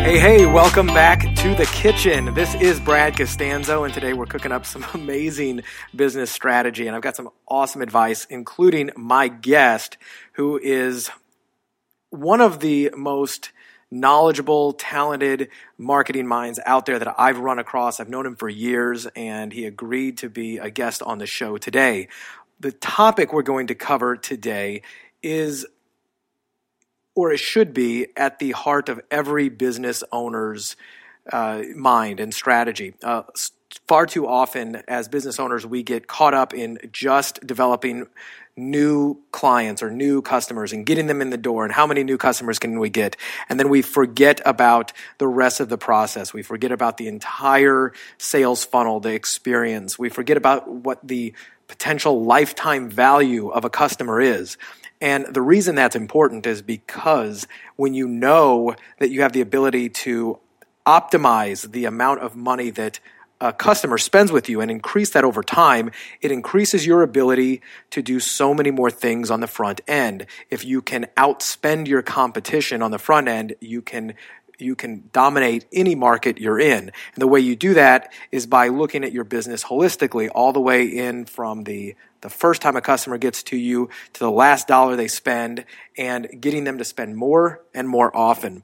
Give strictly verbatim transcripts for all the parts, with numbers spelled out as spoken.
Hey, hey, welcome back to the kitchen. This is Brad Costanzo, and today we're cooking up some amazing business strategy, and I've got some awesome advice, including my guest, who is one of the most knowledgeable, talented marketing minds out there that I've run across. I've known him for years, and he agreed to be a guest on the show today. The topic we're going to cover today is, or it should be, at the heart of every business owner's uh, mind and strategy. Uh, far too often as business owners, we get caught up in just developing new clients or new customers and getting them in the door and how many new customers can we get. And then we forget about the rest of the process. We forget about the entire sales funnel, the experience. We forget about what the potential lifetime value of a customer is. And the reason that's important is because when you know that you have the ability to optimize the amount of money that a customer spends with you and increase that over time, it increases your ability to do so many more things on the front end. If you can outspend your competition on the front end, you can you can dominate any market you're in. And the way you do that is by looking at your business holistically, all the way in from the the first time a customer gets to you to the last dollar they spend, and getting them to spend more and more often.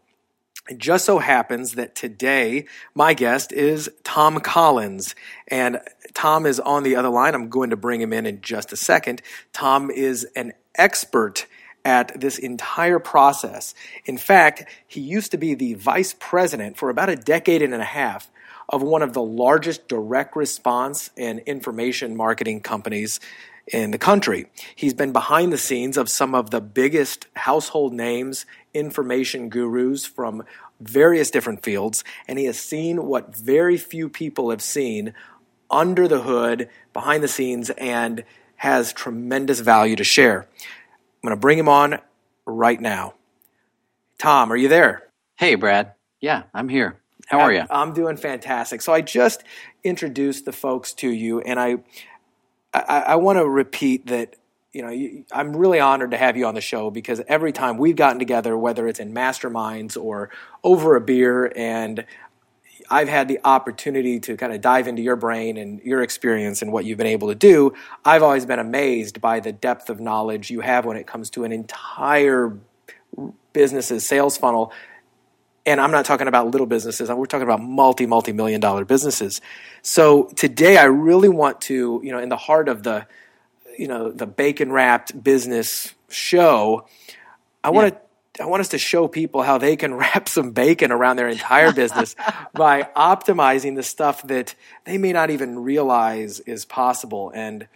It just so happens that today my guest is Tom Collins, and Tom is on the other line. I'm going to bring him in in just a second. Tom is an expert at this entire process. In fact, he used to be the vice president for about a decade and a half of one of the largest direct response and information marketing companies in the country. He's been behind the scenes of some of the biggest household names, information gurus from various different fields, and he has seen what very few people have seen under the hood, behind the scenes, and has tremendous value to share. I'm going to bring him on right now. Tom, are you there? Hey, Brad. Yeah, I'm here. How I'm, are you? I'm doing fantastic. So I just introduced the folks to you, and I I, I want to repeat that, you know, you, I'm really honored to have you on the show, because every time we've gotten together, whether it's in masterminds or over a beer, and I've had the opportunity to kind of dive into your brain and your experience and what you've been able to do, I've always been amazed by the depth of knowledge you have when it comes to an entire business's sales funnel. And I'm not talking about little businesses. We're talking about multi, multi-million dollar businesses. So today I really want to, you know, in the heart of the, you know, the Bacon Wrapped Business show, I yeah. want to I want us to show people how they can wrap some bacon around their entire business by optimizing the stuff that they may not even realize is possible. And,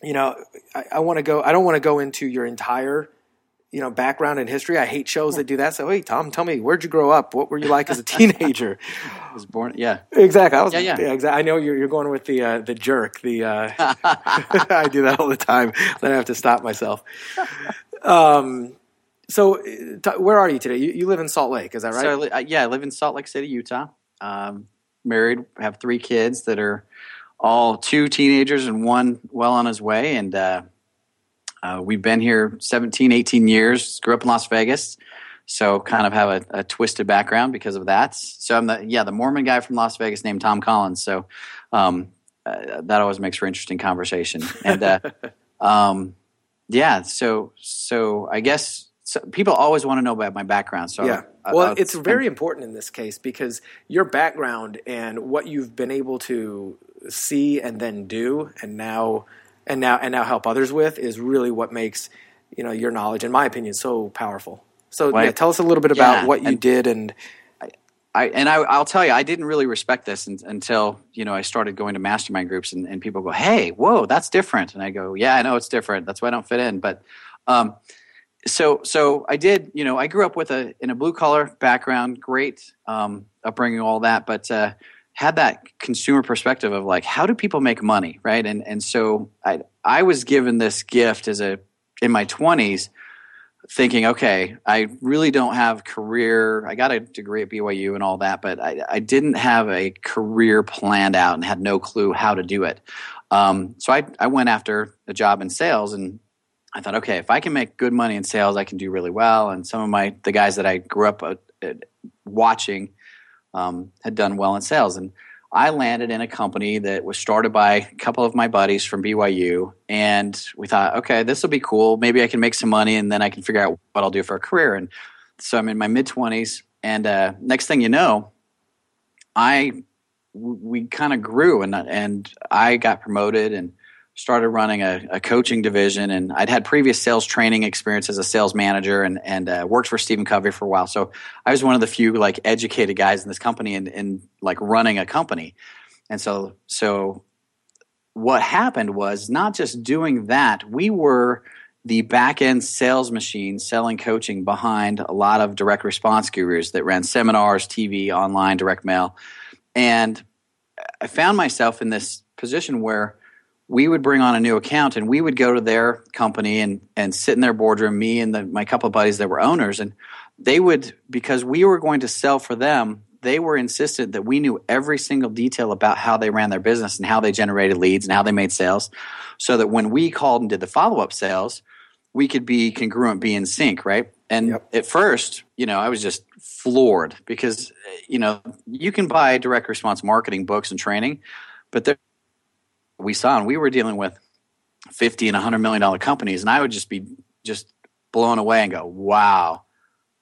you know, I, I want to go, I don't want to go into your entire, you know, background and history. I hate shows that do that. So, hey, Tom, tell me, where'd you grow up? What were you like as a teenager? I was born, yeah. Exactly. I was, yeah, yeah. yeah exactly. I know you're, you're going with the uh, the jerk. The uh, I do that all the time. Then I have to stop myself. Um So where are you today? You, you live in Salt Lake, is that right? So I li- I, yeah, I live in Salt Lake City, Utah. Um, married, have three kids that are all two teenagers and one well on his way. And uh, uh, we've been here seventeen, eighteen years. Grew up in Las Vegas, so kind of have a, a twisted background because of that. So I'm the, yeah, the Mormon guy from Las Vegas named Tom Collins. So um, uh, that always makes for interesting conversation. And uh, um, yeah, so so I guess... So people always want to know about my background. So yeah. I, I, well, I'll, it's very I'm, important in this case, because your background and what you've been able to see and then do and now and now and now help others with is really what makes, you know, your knowledge, in my opinion, so powerful. So well, yeah, tell us a little bit about yeah, what you and, did and I, I and I, I'll tell you, I didn't really respect this in, until you know I started going to mastermind groups, and, and people go, "Hey, whoa, that's different," and I go, "Yeah, I know it's different. That's why I don't fit in." But um, so so I did, you know, I grew up with a in a blue collar background, great um, upbringing, all that, but uh, had that consumer perspective of like, how do people make money, right? And and so I I was given this gift as a in my twenties, thinking, okay, I really don't have career. I got a degree at B Y U and all that, but I, I didn't have a career planned out and had no clue how to do it. Um, so I, I went after a job in sales, and I thought, okay, if I can make good money in sales, I can do really well. And some of my the guys that I grew up uh, watching um, had done well in sales. And I landed in a company that was started by a couple of my buddies from B Y U, and we thought, okay, this will be cool. Maybe I can make some money, and then I can figure out what I'll do for a career. And so I'm in my mid-twenties, and uh, next thing you know, I we kind of grew, and and I got promoted and started running a, a coaching division. And I'd had previous sales training experience as a sales manager, and and uh, worked for Steven Covey for a while. So I was one of the few like educated guys in this company, and and like running a company. And so so what happened was not just doing that. We were the back end sales machine selling coaching behind a lot of direct response gurus that ran seminars, T V, online, direct mail. And I found myself in this position where we would bring on a new account, and we would go to their company and and sit in their boardroom, me and the, my couple of buddies that were owners. And they would, because we were going to sell for them, they were insistent that we knew every single detail about how they ran their business and how they generated leads and how they made sales, so that when we called and did the follow-up sales, we could be congruent, be in sync, right? And yep. At first, you know, I was just floored because, you know, you can buy direct response marketing books and training, but there we saw, and we were dealing with fifty and one hundred million dollar companies, and I would just be just blown away and go, wow,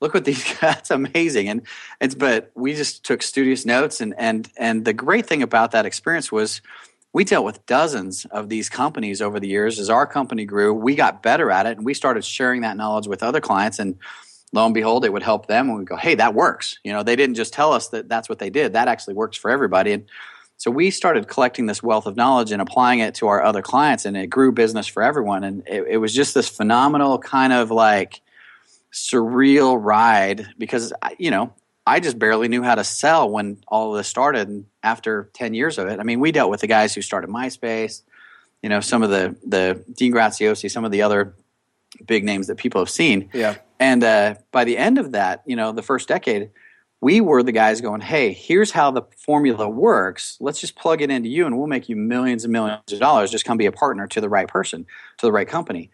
look what these guys, amazing. And it's, but we just took studious notes, and, and, and the great thing about that experience was we dealt with dozens of these companies over the years. As our company grew, we got better at it, and we started sharing that knowledge with other clients. And lo and behold, it would help them. And we go, hey, that works. You know, they didn't just tell us that that's what they did. That actually works for everybody. And so we started collecting this wealth of knowledge and applying it to our other clients, and it grew business for everyone. And it, it was just this phenomenal kind of like surreal ride because, you know, I just barely knew how to sell when all of this started. And after ten years of it, I mean, we dealt with the guys who started MySpace, you know, some of the, the Dean Graziosi, some of the other big names that people have seen. Yeah. And uh, by the end of that, you know, the first decade, we were the guys going, hey, here's how the formula works. Let's just plug it into you, and we'll make you millions and millions of dollars. Just come be a partner to the right person, to the right company.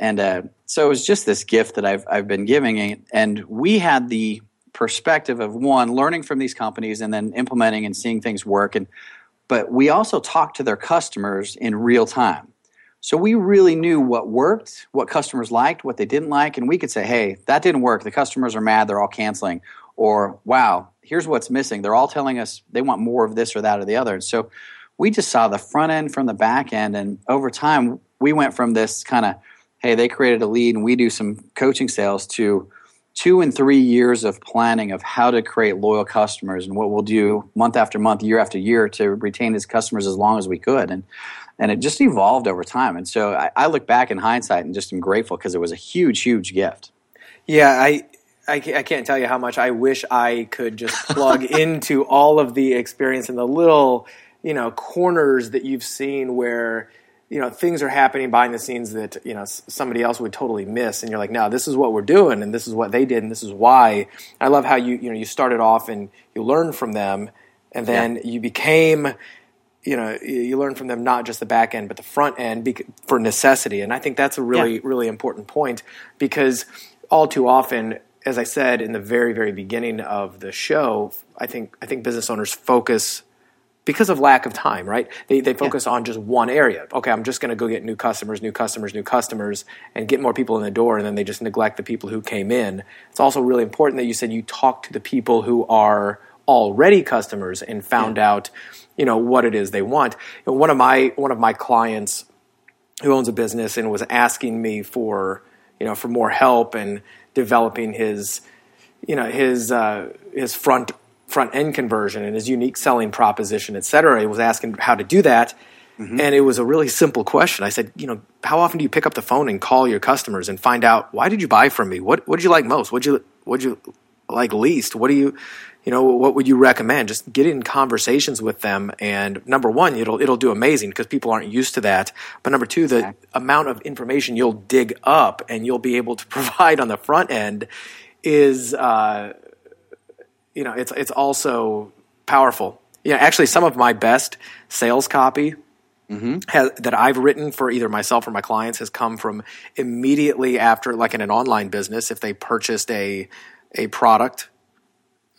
And uh, so it was just this gift that I've, I've been giving. And we had the perspective of, one, learning from these companies and then implementing and seeing things work. And but we also talked to their customers in real time. So we really knew what worked, what customers liked, what they didn't like. And we could say, hey, that didn't work. The customers are mad. They're all canceling. Or, wow, here's what's missing. They're all telling us they want more of this or that or the other. And so we just saw the front end from the back end. And over time, we went from this kind of, hey, they created a lead and we do some coaching sales, to two and three years of planning of how to create loyal customers and what we'll do month after month, year after year to retain these customers as long as we could. And and it just evolved over time. And so I, I look back in hindsight and just am grateful because it was a huge, huge gift. Yeah, I, I can't tell you how much I wish I could just plug into all of the experience and the little, you know, corners that you've seen where, you know, things are happening behind the scenes that, you know, somebody else would totally miss. And you're like, no, this is what we're doing, and this is what they did, and this is why. I love how you, you know, you started off and you learned from them, and then yeah. you became, you know, you learn from them not just the back end, but the front end for necessity. And I think that's a really, yeah. really important point, because all too often, as I said in the very, very beginning of the show, I think I think business owners focus because of lack of time, right? They they focus yeah. on just one area. Okay, I'm just going to go get new customers, new customers, new customers, and get more people in the door, and then they just neglect the people who came in. It's also really important that you said you talk to the people who are already customers and found yeah. out, you know, what it is they want. And one of my one of my clients who owns a business and was asking me for, you know, for more help and developing his, you know, his uh, his front front end conversion and his unique selling proposition, et cetera. He was asking how to do that, Mm-hmm. And it was a really simple question. I said, you know, how often do you pick up the phone and call your customers and find out, why did you buy from me? What what did you like most? What did you what did you like least? What do you, you know, what would you recommend? Just get in conversations with them. And number one, it'll it'll do amazing because people aren't used to that. But number two, the amount of information you'll dig up and you'll be able to provide on the front end is, uh, you know, it's it's also powerful. Yeah, you know, actually, some of my best sales copy. Mm-hmm. Has, that I've written for either myself or my clients has come from immediately after, like in an online business, if they purchased a a product,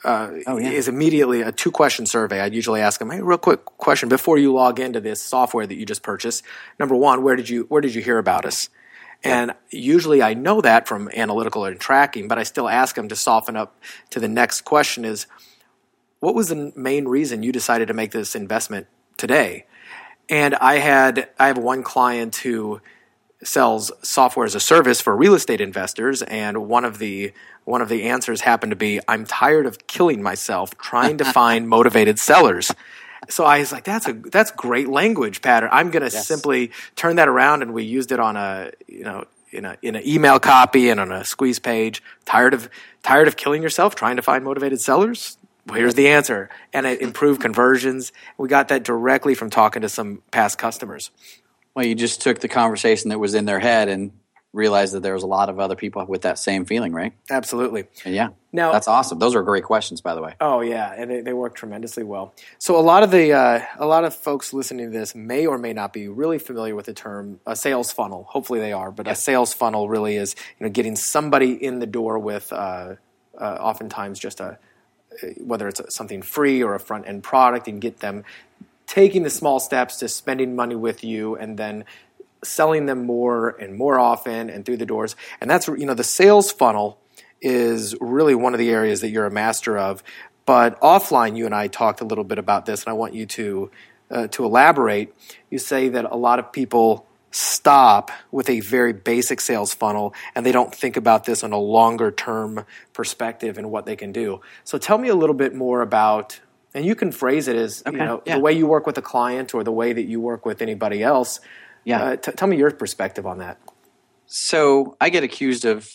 uh, oh, yeah. is immediately a two-question survey. I'd usually ask them, hey, real quick question, before you log into this software that you just purchased, number one, where did you where did you hear about us? And usually I know that from analytical and tracking, but I still ask them to soften up to the next question is, what was the main reason you decided to make this investment today? And I had I have one client who sells software as a service for real estate investors, and one of the one of the answers happened to be, I'm tired of killing myself trying to find motivated sellers. So I was like, that's a that's great language pattern. I'm going to yes. simply turn that around, and we used it on a you know in a in an email copy and on a squeeze page. Tired of tired of killing yourself trying to find motivated sellers. Here's the answer. And it improved conversions. We got that directly from talking to some past customers. Well, you just took the conversation that was in their head and realized that there was a lot of other people with that same feeling, right? Absolutely. And yeah. Now, that's awesome. Those are great questions, by the way. Oh, yeah. And they, they work tremendously well. So a lot of the uh, a lot of folks listening to this may or may not be really familiar with the term a sales funnel. Hopefully they are. But yeah. a sales funnel really is you know getting somebody in the door with uh, uh, oftentimes just a whether it's something free or a front-end product, and get them taking the small steps to spending money with you and then selling them more and more often and through the doors. And that's, you know, the sales funnel is really one of the areas that you're a master of. But offline, you and I talked a little bit about this, and I want you to uh, to elaborate. You say that a lot of people stop with a very basic sales funnel, and they don't think about this on a longer-term perspective and what they can do. So tell me a little bit more about, and you can phrase it as okay, you know yeah. the way you work with a client or the way that you work with anybody else. Yeah, uh, t- tell me your perspective on that. So I get accused of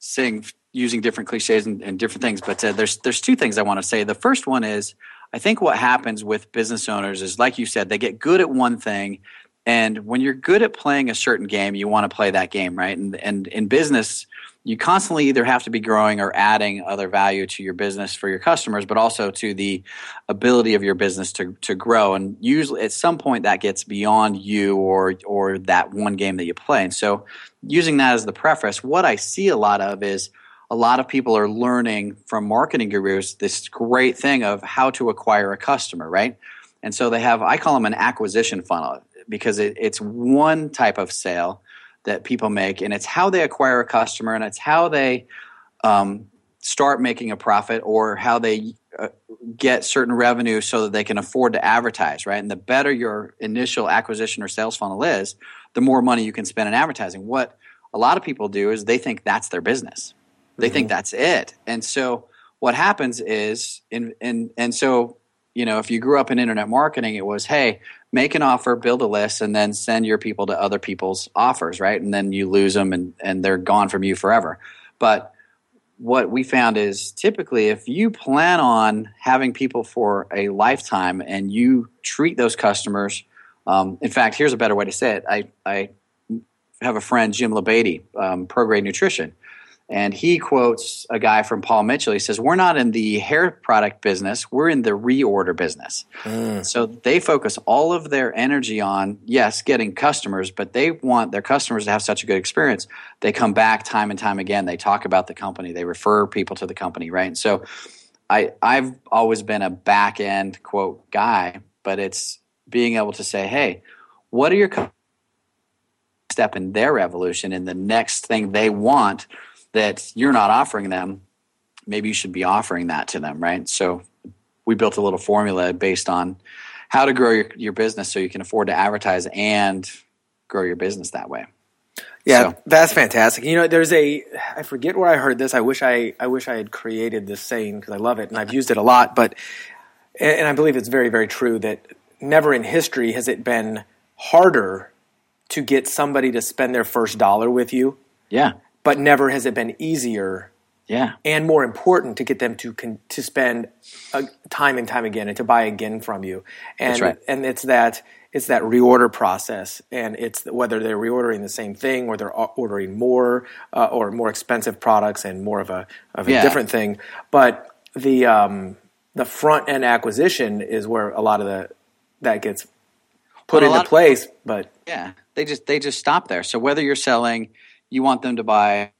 saying using different cliches and, and different things, but uh, there's there's two things I want to say. The first one is I think what happens with business owners is, like you said, they get good at one thing. And when you're good at playing a certain game, you want to play that game, right? And and in business, you constantly either have to be growing or adding other value to your business for your customers, but also to the ability of your business to to grow. And usually at some point that gets beyond you or or that one game that you play. And so using that as the preface, what I see a lot of is a lot of people are learning from marketing gurus this great thing of how to acquire a customer, right? And so they have, I call them an acquisition funnel. Because it, it's one type of sale that people make, and it's how they acquire a customer, and it's how they um, start making a profit, or how they uh, get certain revenue so that they can afford to advertise, right? And the better your initial acquisition or sales funnel is, the more money you can spend in advertising. What a lot of people do is they think that's their business. They mm-hmm. think that's it. And so what happens is in, in and so – you know, if you grew up in internet marketing, it was, hey, make an offer, build a list, and then send your people to other people's offers, right? And then you lose them and, and they're gone from you forever. But what we found is typically if you plan on having people for a lifetime and you treat those customers um, – in fact, here's a better way to say it. I, I have a friend, Jim Labadie, um, Prograde Nutrition. And he quotes a guy from Paul Mitchell. He says, we're not in the hair product business. We're in the reorder business. Mm. So they focus all of their energy on, yes, getting customers, but they want their customers to have such a good experience. They come back time and time again. They talk about the company. They refer people to the company, right? And so I, I've always been a back-end, quote, guy, but it's being able to say, hey, what are your co- step in their evolution and the next thing they want – that you're not offering them, maybe you should be offering that to them, right? So we built a little formula based on how to grow your, your business so you can afford to advertise and grow your business that way. Yeah, so. That's fantastic. You know, there's a – I forget where I heard this. I wish I, I wish I had created this saying because I love it and I've used it a lot. But and I believe it's very, very true that never in history has it been harder to get somebody to spend their first dollar with you. Yeah. But never has it been easier. Yeah. And more important, to get them to con- to spend uh, time and time again and to buy again from you. And, that's right. And it's that it's that reorder process, and it's whether they're reordering the same thing or they're ordering more uh, or more expensive products and more of a of a yeah. different thing. But the um, the front end acquisition is where a lot of the that gets put into place. Of, but yeah, they just they just stop there. So whether you're selling, you want them to buy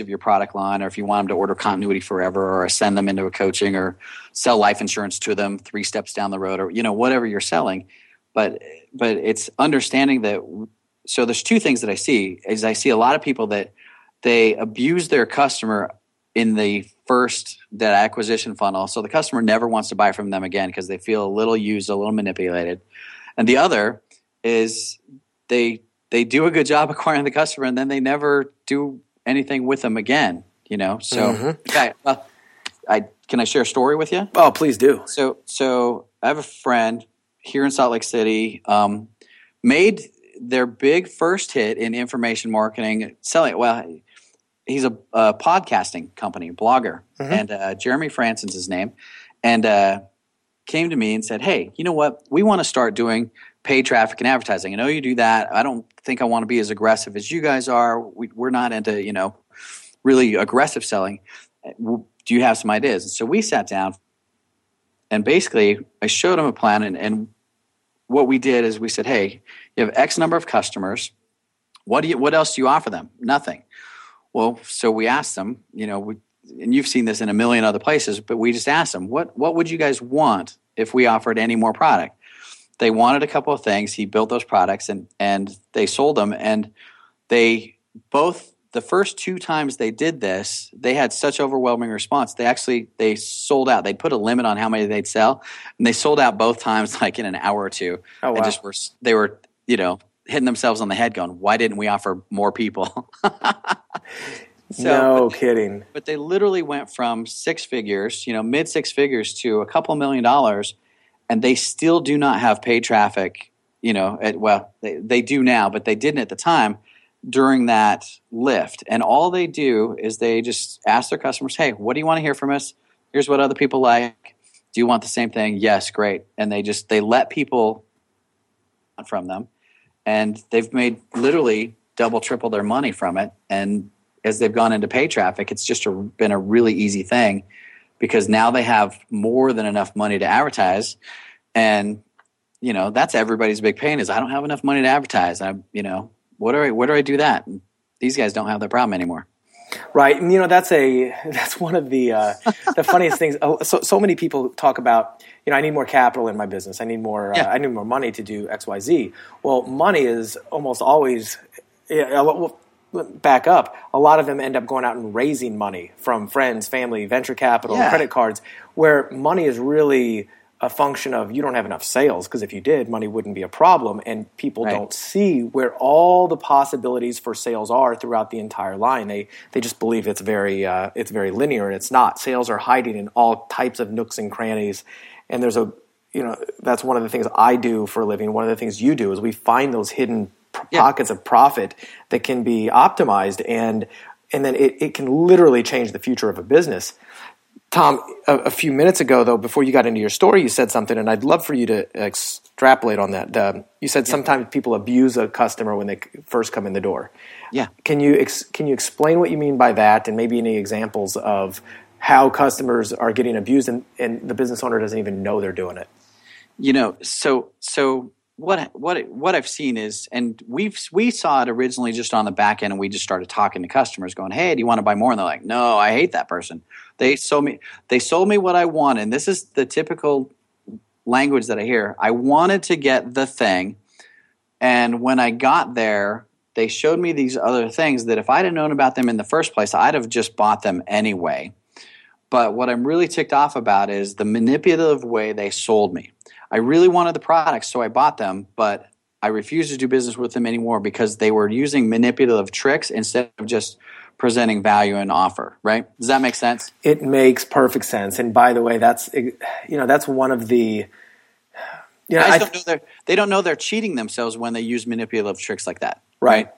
of your product line, or if you want them to order continuity forever, or send them into a coaching, or sell life insurance to them three steps down the road, or you know whatever you're selling, but but it's understanding that. So there's two things that I see is I see a lot of people that they abuse their customer in the first that acquisition funnel, so the customer never wants to buy from them again because they feel a little used, a little manipulated, and the other is they they do a good job acquiring the customer and then they never do anything with them again, you know. So, mm-hmm. okay, well, I can I share a story with you? Oh, please do. So, so I have a friend here in Salt Lake City, um, made their big first hit in information marketing, selling. Well, he's a, a podcasting company, blogger, mm-hmm. and uh, Jeremy Frandsen's his name, and uh, came to me and said, "Hey, you know what? We want to start doing paid traffic and advertising. I know you do that. I don't think I want to be as aggressive as you guys are. We, we're not into, you know, really aggressive selling. Do you have some ideas?" And so we sat down and basically I showed him a plan. And, and what we did is we said, "Hey, you have X number of customers. What do you, what else do you offer them?" "Nothing." Well, so we asked them, you know, we, and you've seen this in a million other places, but we just asked them, what, what would you guys want if we offered any more product? They wanted a couple of things. He built those products and, and they sold them. And they both, the first two times they did this, they had such overwhelming response. They actually, they sold out. They put a limit on how many they'd sell. And they sold out both times like in an hour or two. Oh, wow. And just were, they were, you know, hitting themselves on the head going, "Why didn't we offer more people?" So, no but they, kidding. But they literally went from six figures, you know, mid six figures to a couple million dollars. And they still do not have paid traffic, you know, at, well, they, they do now, but they didn't at the time during that lift. And all they do is they just ask their customers, "Hey, what do you want to hear from us? Here's what other people like. Do you want the same thing?" "Yes." "Great." And they just, they let people from them. And they've made literally double, triple their money from it. And as they've gone into paid traffic, it's just a, been a really easy thing, because now they have more than enough money to advertise. And, you know, that's everybody's big pain is, "I don't have enough money to advertise. I, you know, what do I, where do I do that?" And these guys don't have that problem anymore. Right. And, you know, that's a, that's one of the, uh, the funniest things. Oh, so, so many people talk about, you know, "I need more capital in my business. I need more, yeah. uh, I need more money to do X, Y, Z." Well, money is almost always, yeah, well, back up, a lot of them end up going out and raising money from friends, family, venture capital, yeah. credit cards, where money is really a function of you don't have enough sales, because if you did, money wouldn't be a problem, and people right. don't see where all the possibilities for sales are throughout the entire line. They they just believe it's very uh, it's very linear, and it's not. Sales are hiding in all types of nooks and crannies, and there's a you know that's one of the things I do for a living. One of the things you do is we find those hidden Yeah. pockets of profit that can be optimized, and and then it, it can literally change the future of a business. Tom, a, a few minutes ago, though, before you got into your story, you said something, and I'd love for you to extrapolate on that. Um, you said yeah. sometimes people abuse a customer when they first come in the door. Yeah. Can you ex- can you explain what you mean by that, and maybe any examples of how customers are getting abused and, and the business owner doesn't even know they're doing it? You know, so so. What what what I've seen is, and we've we saw it originally just on the back end, and we just started talking to customers, going, "Hey, do you want to buy more?" And they're like, "No, I hate that person. They sold me. They sold me what I wanted." And this is the typical language that I hear. "I wanted to get the thing, and when I got there, they showed me these other things that if I'd have known about them in the first place, I'd have just bought them anyway. But what I'm really ticked off about is the manipulative way they sold me. I really wanted the products, so I bought them, but I refused to do business with them anymore because they were using manipulative tricks instead of just presenting value and offer," right? Does that make sense? It makes perfect sense. And by the way, that's you know that's one of the Yeah, guys I, don't know they're, they don't know they're cheating themselves when they use manipulative tricks like that. Right.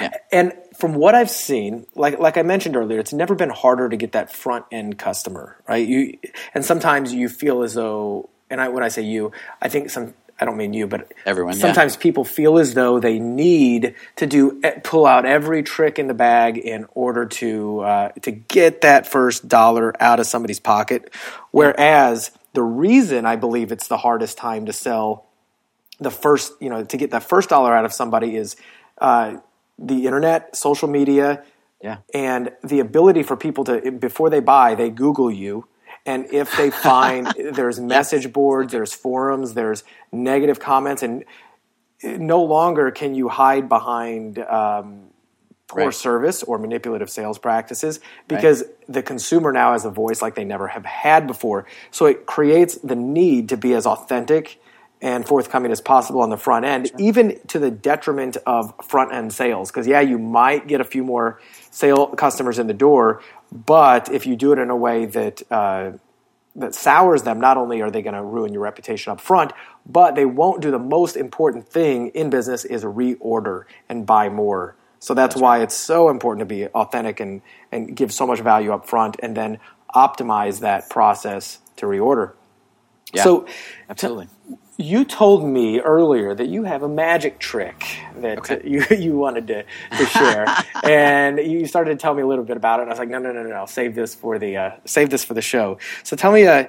Yeah. And from what I've seen, like like I mentioned earlier, it's never been harder to get that front end customer, right? You and sometimes you feel as though, and I, when I say you, I think some, I don't mean you, but everyone. Sometimes yeah. people feel as though they need to do pull out every trick in the bag in order to uh, to get that first dollar out of somebody's pocket. Whereas the reason I believe it's the hardest time to sell the first, you know, to get that first dollar out of somebody is. Uh, the internet, social media, yeah, and the ability for people to, before they buy, they Google you. And if they find there's message boards, there's forums, there's negative comments, and no longer can you hide behind um, poor right. service or manipulative sales practices because right. the consumer now has a voice like they never have had before. So it creates the need to be as authentic and forthcoming as possible on the front end, sure. even to the detriment of front-end sales. Because, yeah, you might get a few more sale customers in the door, but if you do it in a way that uh, that sours them, not only are they going to ruin your reputation up front, but they won't do the most important thing in business is reorder and buy more. So that's, that's why right. it's so important to be authentic and, and give so much value up front and then optimize that process to reorder. Yeah, so, absolutely. T- You told me earlier that you have a magic trick that okay. you, you wanted to, to share, and you started to tell me a little bit about it. And I was like, no, no, no, no, no. Save this for the uh, save this for the show. So tell me, uh,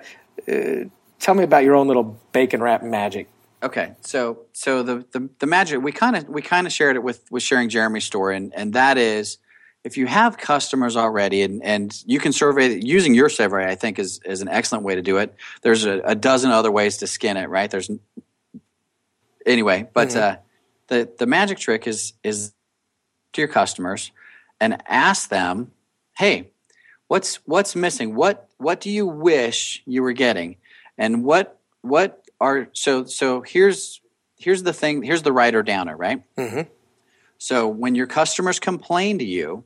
uh, tell me about your own little bacon wrap magic. Okay, so so the the, the magic we kind of we kind of shared it with with sharing Jeremy's story, and, and that is if you have customers already, and, and you can survey using your survey, I think is is an excellent way to do it. There's a, a dozen other ways to skin it, right? There's anyway, but mm-hmm. uh, the the magic trick is is to your customers and ask them, hey, what's what's missing? What what do you wish you were getting? And what what are so so here's here's the thing here's the writer downer, right? Mm-hmm. So when your customers complain to you,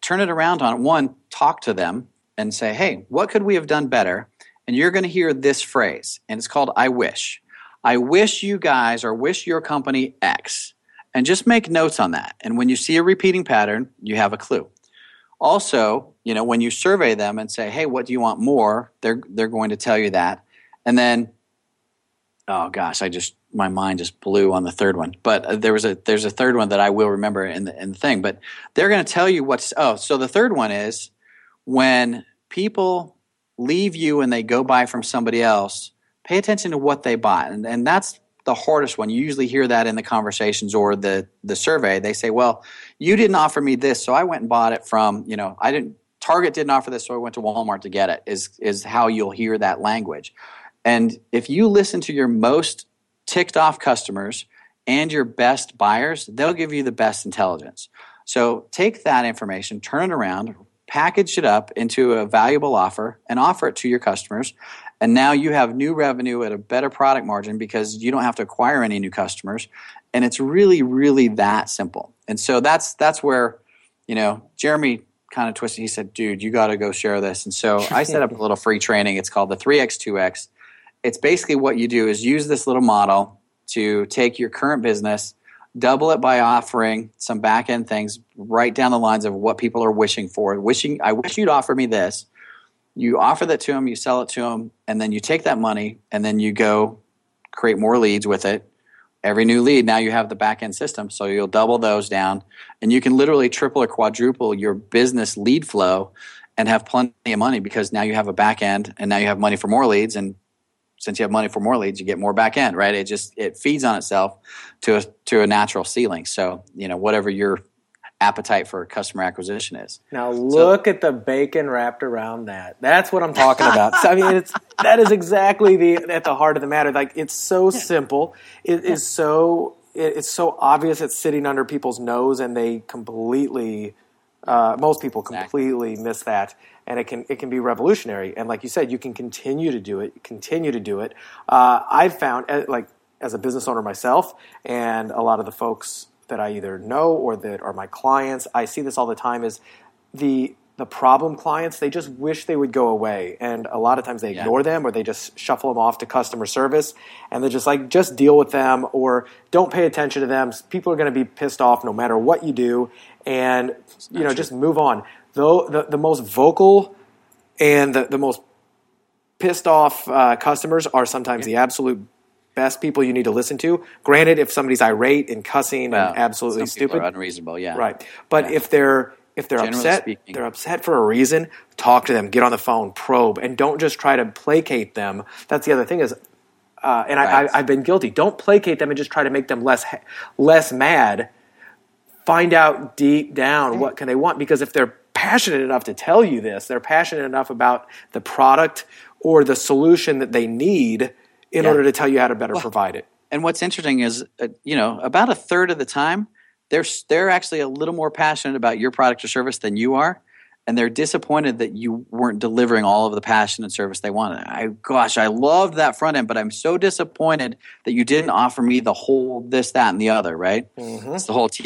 turn it around on one, talk to them and say, hey, what could we have done better? And you're going to hear this phrase, and it's called I wish. I wish you guys or wish your company X. And just make notes on that. And when you see a repeating pattern, you have a clue. Also, you know, when you survey them and say, hey, what do you want more? They're they're going to tell you that. And then, oh gosh, I just my mind just blew on the third one, but there was a there's a third one that I will remember in the in the thing. But they're going to tell you what's oh. So the third one is when people leave you and they go buy from somebody else, pay attention to what they bought, and and that's the hardest one. You usually hear that in the conversations or the the survey. They say, well, you didn't offer me this, so I went and bought it from you know I didn't Target didn't offer this, so I went to Walmart to get it. Is is how you'll hear that language. And if you listen to your most ticked off customers and your best buyers, they'll give you the best intelligence. So take that information, turn it around, package it up into a valuable offer and offer it to your customers. And now you have new revenue at a better product margin because you don't have to acquire any new customers. And it's really, really that simple. And so that's that's where, you know, Jeremy kind of twisted. He said, dude, you got to go share this. And so I set up a little free training. It's called the three X two X. It's basically what you do is use this little model to take your current business, double it by offering some back-end things, right down the lines of what people are wishing for. Wishing, I wish you'd offer me this. You offer that to them, you sell it to them, and then you take that money, and then you go create more leads with it. Every new lead, now you have the back-end system, so you'll double those down. And you can literally triple or quadruple your business lead flow and have plenty of money because now you have a back-end, and now you have money for more leads, and since you have money for more leads, you get more back end, right? It just it feeds on itself to a to a natural ceiling. So you know whatever your appetite for customer acquisition is. Now look so, at the bacon wrapped around that. That's what I'm talking about. So, I mean, it's that is exactly the at the heart of the matter. Like it's so yeah. simple. It yeah. is so it, it's so obvious. It's sitting under people's nose, and they completely uh, most people completely exactly. miss that. And it can it can be revolutionary. And like you said, you can continue to do it, continue to do it. Uh, I've found, like as a business owner myself, and a lot of the folks that I either know or that are my clients, I see this all the time is the the problem clients, they just wish they would go away. And a lot of times they yeah. ignore them, or they just shuffle them off to customer service, and they're just like, just deal with them, or don't pay attention to them. People are going to be pissed off no matter what you do, and you know, true. just move on. Though the, the most vocal and the, the most pissed off uh, customers are sometimes yeah. the absolute best people you need to listen to. Granted, if somebody's irate and cussing well, and absolutely some stupid, people are unreasonable, yeah, right. But yeah. if they're If they're Generally upset, speaking. they're upset for a reason, talk to them, get on the phone, probe, and don't just try to placate them. That's the other thing is, uh, and right. I, I, I've been guilty, don't placate them and just try to make them less less mad. Find out deep down okay. what can they want, because if they're passionate enough to tell you this, they're passionate enough about the product or the solution that they need in yeah. order to tell you how to better well, provide it. And what's interesting is, uh, you know, about a third of the time, They're they're actually a little more passionate about your product or service than you are, and they're disappointed that you weren't delivering all of the passion and service they wanted. I gosh, I loved that front end, but I'm so disappointed that you didn't offer me the whole this, that, and the other, right? Mm-hmm. It's the whole T.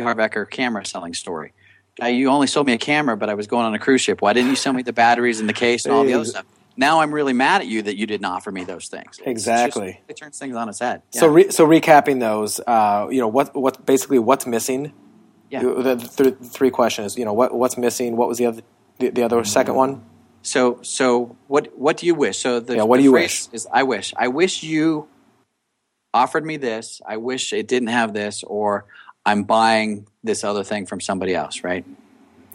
Harv Eker camera selling story. Now, you only sold me a camera, but I was going on a cruise ship. Why didn't you sell me the batteries and the case and all the other stuff? Now I'm really mad at you that you didn't offer me those things. Exactly, just, it turns things on its head. Yeah. So, re- so recapping those, uh, you know, what, what, basically, what's missing? Yeah, the, the three questions. You know, what, what's missing? What was the other, the, the other second one? So, so what, what do you wish? So, the, yeah, what the do you wish? Is I wish, I wish you offered me this. I wish it didn't have this, or I'm buying this other thing from somebody else, right?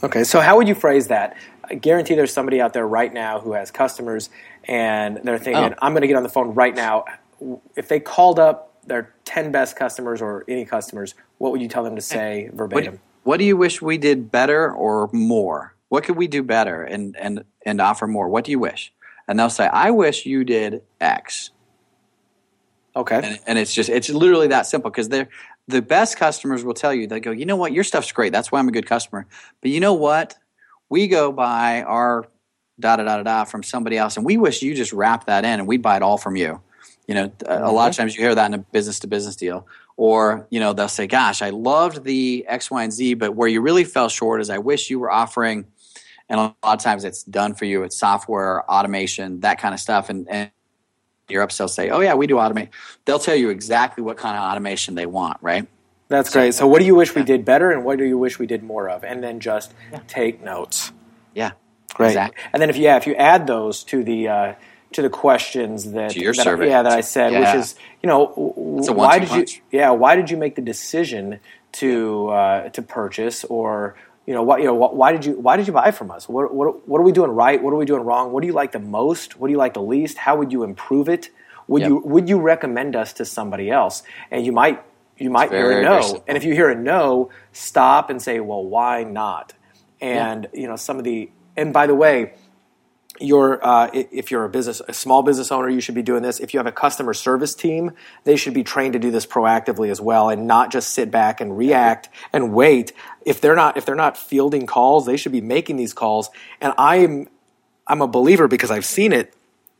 Okay, so how would you phrase that? I guarantee there's somebody out there right now who has customers, and they're thinking, oh. I'm going to get on the phone right now. If they called up their ten best customers or any customers, what would you tell them to say verbatim? What, what do you wish we did better or more? What could we do better and, and, and offer more? What do you wish? And they'll say, I wish you did X. Okay. And, and it's just, it's literally that simple, because they're the best customers will tell you, they go, you know what, your stuff's great. That's why I'm a good customer. But you know what? We go buy our da-da-da-da-da from somebody else, and we wish you just wrap that in, and we'd buy it all from you. You know, a, a lot of times you hear that in a business-to-business deal. Or, you know, they'll say, gosh, I loved the X, Y, and Z, but where you really fell short is I wish you were offering, and a lot of times it's done for you. It's software, automation, that kind of stuff. And, and your upsells say, oh, yeah, we do automate. They'll tell you exactly what kind of automation they want, right? That's great. So what do you wish we did better, and what do you wish we did more of? And then just yeah. take notes. Yeah. Great. Exactly. And then if you, yeah, if you add those to the uh, to the questions that to your that, survey. yeah that I said, yeah. which is, you know, why did punch. you yeah, why did you make the decision to uh, to purchase, or you know, why you know, why did you why did you buy from us? What what what are we doing right? What are we doing wrong? What do you like the most? What do you like the least? How would you improve it? Would yep. you would you recommend us to somebody else? And you might You might hear a no, and if you hear a no, stop and say, "Well, why not?" And yeah. you know, some of the. And by the way, your uh, if you're a business, a small business owner, you should be doing this. If you have a customer service team, they should be trained to do this proactively as well, and not just sit back and react and wait. If they're not, if they're not fielding calls, they should be making these calls. And I'm, I'm a believer, because I've seen it.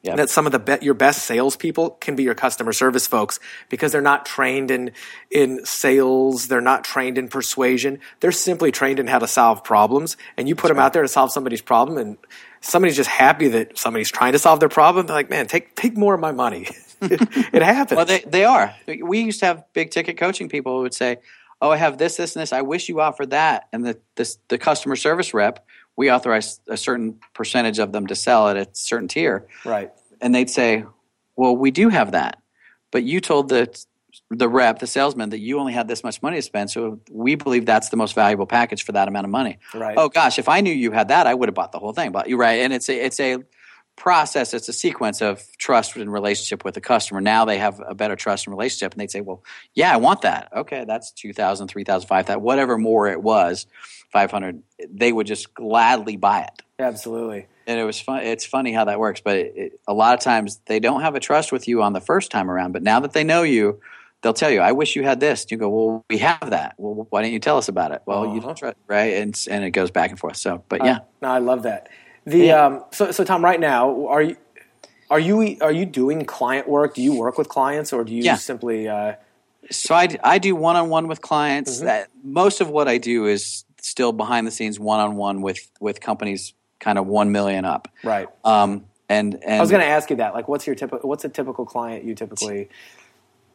Yep. That some of the be- your best salespeople can be your customer service folks, because they're not trained in in sales, they're not trained in persuasion, they're simply trained in how to solve problems. And you put That's them right. out there to solve somebody's problem, and somebody's just happy that somebody's trying to solve their problem. They're like, man, take take more of my money. it, it happens. Well, they they are. We used to have big ticket coaching people who would say, "Oh, I have this, this, and this. I wish you offered that." And the this, the customer service rep. We authorize a certain percentage of them to sell at a certain tier. Right. And they'd say, well, we do have that. But you told the the rep, the salesman, that you only had this much money to spend, so we believe that's the most valuable package for that amount of money. Right. Oh, gosh, if I knew you had that, I would have bought the whole thing. But you're right. And it's a, it's a process. It's a sequence of trust and relationship with the customer. Now they have a better trust and relationship. And they'd say, well, yeah, I want that. Okay, that's two thousand dollars, three thousand dollars, five thousand dollars, whatever more it was. five hundred, they would just gladly buy it. Absolutely. And it was fun. It's funny how that works, but it, it, a lot of times they don't have a trust with you on the first time around, but now that they know you, they'll tell you, I wish you had this. And you go, well, we have that. Well, why didn't you tell us about it? Well, uh-huh. you don't trust, right? And and it goes back and forth. So, but yeah. Uh, no, I love that. The yeah. um so so Tom, right now, are you are you are you doing client work? Do you work with clients, or do you yeah. simply uh So I, I do one-on-one with clients. Mm-hmm. That most of what I do is still behind the scenes one-on-one with, with companies kind of one million up. Right. Um, and, and I was going to ask you that. Like, what's your typical, what's a typical client you typically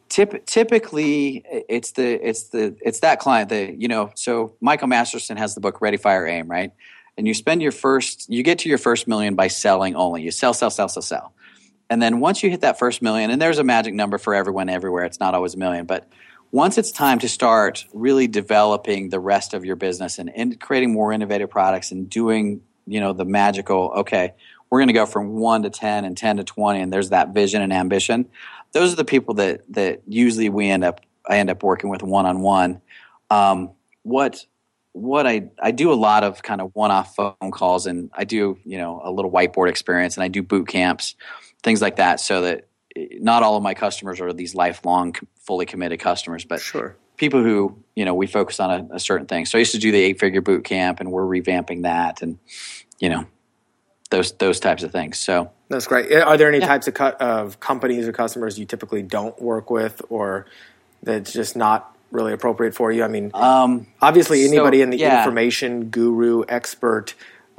Tip, typically, it's the it's the it's that client that you know. So Michael Masterson has the book Ready, Fire, Aim, right? And you spend your first, you get to your first million by selling only. You sell, sell, sell, sell, sell, and then once you hit that first million, and there's a magic number for everyone everywhere. It's not always a million, but once it's time to start really developing the rest of your business and, and creating more innovative products and doing, you know, the magical. Okay, we're going to go from one to ten and ten to twenty, and there's that vision and ambition. Those are the people that, that usually we end up I end up working with one on one. Um, what what I I do a lot of kind of one off phone calls, and I do you know a little whiteboard experience, and I do boot camps, things like that, so that not all of my customers are these lifelong fully committed customers, but sure. People who you know we focus on a, a certain thing. So I used to do the eight figure boot camp, and we're revamping that, and you know. Those those types of things. So that's great. Are there any yeah. types of co- of companies or customers you typically don't work with, or that's just not really appropriate for you? I mean, um, obviously, anybody so, in the yeah. information guru expert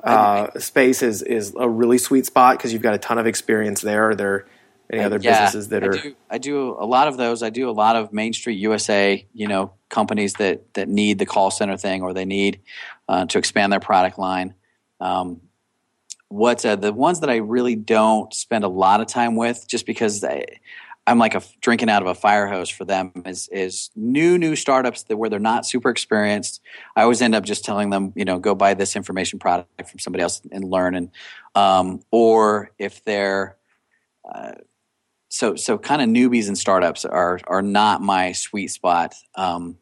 uh, I mean, space is, is a really sweet spot because you've got a ton of experience there. Are there any I, other yeah, businesses that I are? Do, I do a lot of those. I do a lot of Main Street U S A, you know, companies that that need the call center thing, or they need uh, to expand their product line. Um, What's uh, the ones that I really don't spend a lot of time with, just because they, I'm like a drinking out of a fire hose for them, is is new new startups that where they're not super experienced. I always end up just telling them, you know, go buy this information product from somebody else and learn. And um, or if they're uh, so so kind of newbies and startups are are not my sweet spot because um,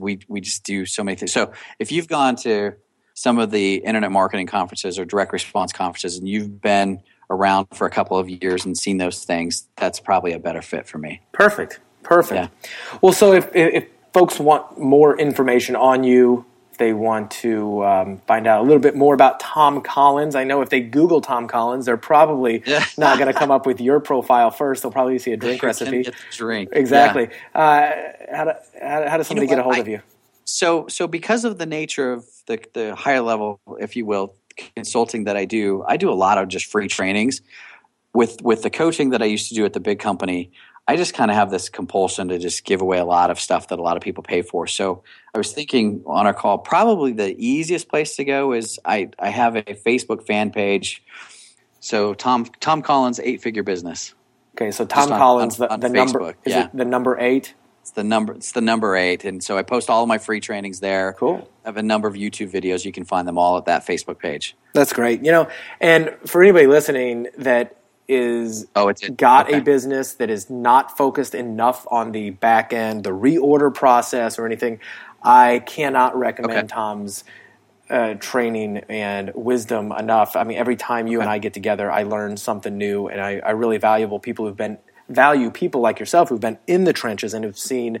we we just do so many things. So if you've gone to some of the internet marketing conferences or direct response conferences, and you've been around for a couple of years and seen those things, that's probably a better fit for me. Perfect. Perfect. Yeah. Well, so if, if folks want more information on you, if they want to um, find out a little bit more about Tom Collins, I know if they Google Tom Collins, they're probably yeah. not going to come up with your profile first. They'll probably see a drink recipe. Drink. Exactly. Yeah. Uh, how, do, how, how does somebody you know get a hold I, of you? So, so because of the nature of the, the higher level, if you will, consulting that I do, I do a lot of just free trainings. With with the coaching that I used to do at the big company, I just kind of have this compulsion to just give away a lot of stuff that a lot of people pay for. So I was thinking on our call, probably the easiest place to go is I, I have a Facebook fan page. So Tom Tom Collins eight figure business. Okay, so Tom on, Collins on, the, on the number is yeah. it the number eight? It's the number. It's the number eight, and so I post all of my free trainings there. Cool. I have a number of YouTube videos. You can find them all at that Facebook page. That's great. You know, and for anybody listening that is oh, it's it. got okay. a business that is not focused enough on the back end, the reorder process, or anything, I cannot recommend okay. Tom's uh, training and wisdom enough. I mean, every time you okay. and I get together, I learn something new, and I, I really valuable people who've been. value people like yourself who've been in the trenches and have seen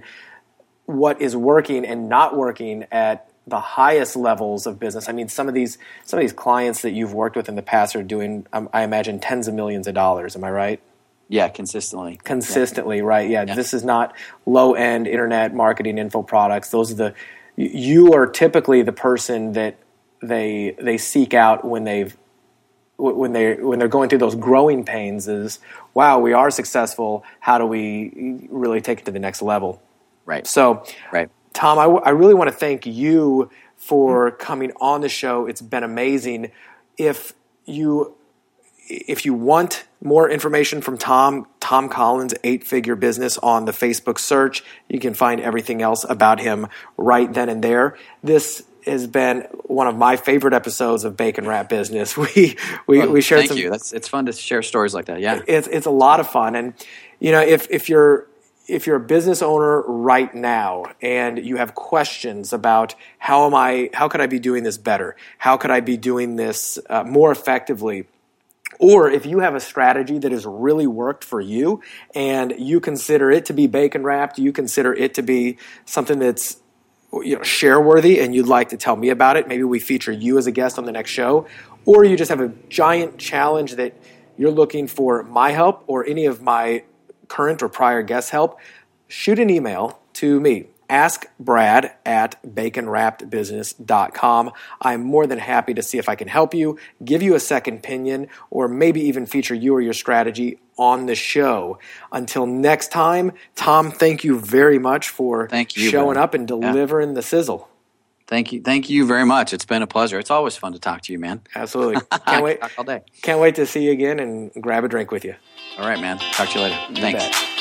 what is working and not working at the highest levels of business. I mean, some of these some of these clients that you've worked with in the past are doing, um, I imagine, tens of millions of dollars. Am I right? Yeah, consistently. Consistently, yeah. right? Yeah, yeah, this is not low-end internet marketing info products. Those are the you are typically the person that they they seek out when they've. When they when they're going through those growing pains, is wow, we are successful. How do we really take it to the next level? Right. So, right. Tom, I, w- I really want to thank you for mm-hmm. coming on the show. It's been amazing. If you if you want more information from Tom, Tom Collins eight figure business on the Facebook search, you can find everything else about him right then and there. This. Has been one of my favorite episodes of Bacon Wrapped Business. We we, well, we shared thank some. Thank you. That's, it's fun to share stories like that. Yeah, it's it's a lot of fun. And you know, if if you're if you're a business owner right now and you have questions about how am I, how could I be doing this better? How could I be doing this uh, more effectively? Or if you have a strategy that has really worked for you and you consider it to be bacon wrapped, you consider it to be something that's you know, share worthy, and you'd like to tell me about it. Maybe we feature you as a guest on the next show, or you just have a giant challenge that you're looking for my help or any of my current or prior guest help. Shoot an email to me, askbrad at bacon wrapped business dot com. I'm more than happy to see if I can help you, give you a second opinion, or maybe even feature you or your strategy on the show. Until next time, Tom, thank you very much for thank you, showing man. up and delivering yeah. the sizzle. Thank you. Thank you very much. It's been a pleasure. It's always fun to talk to you, man. Absolutely. Can't wait. Talk all day. Can't wait to see you again and grab a drink with you. All right, man. Talk to you later. You Thanks. Bet.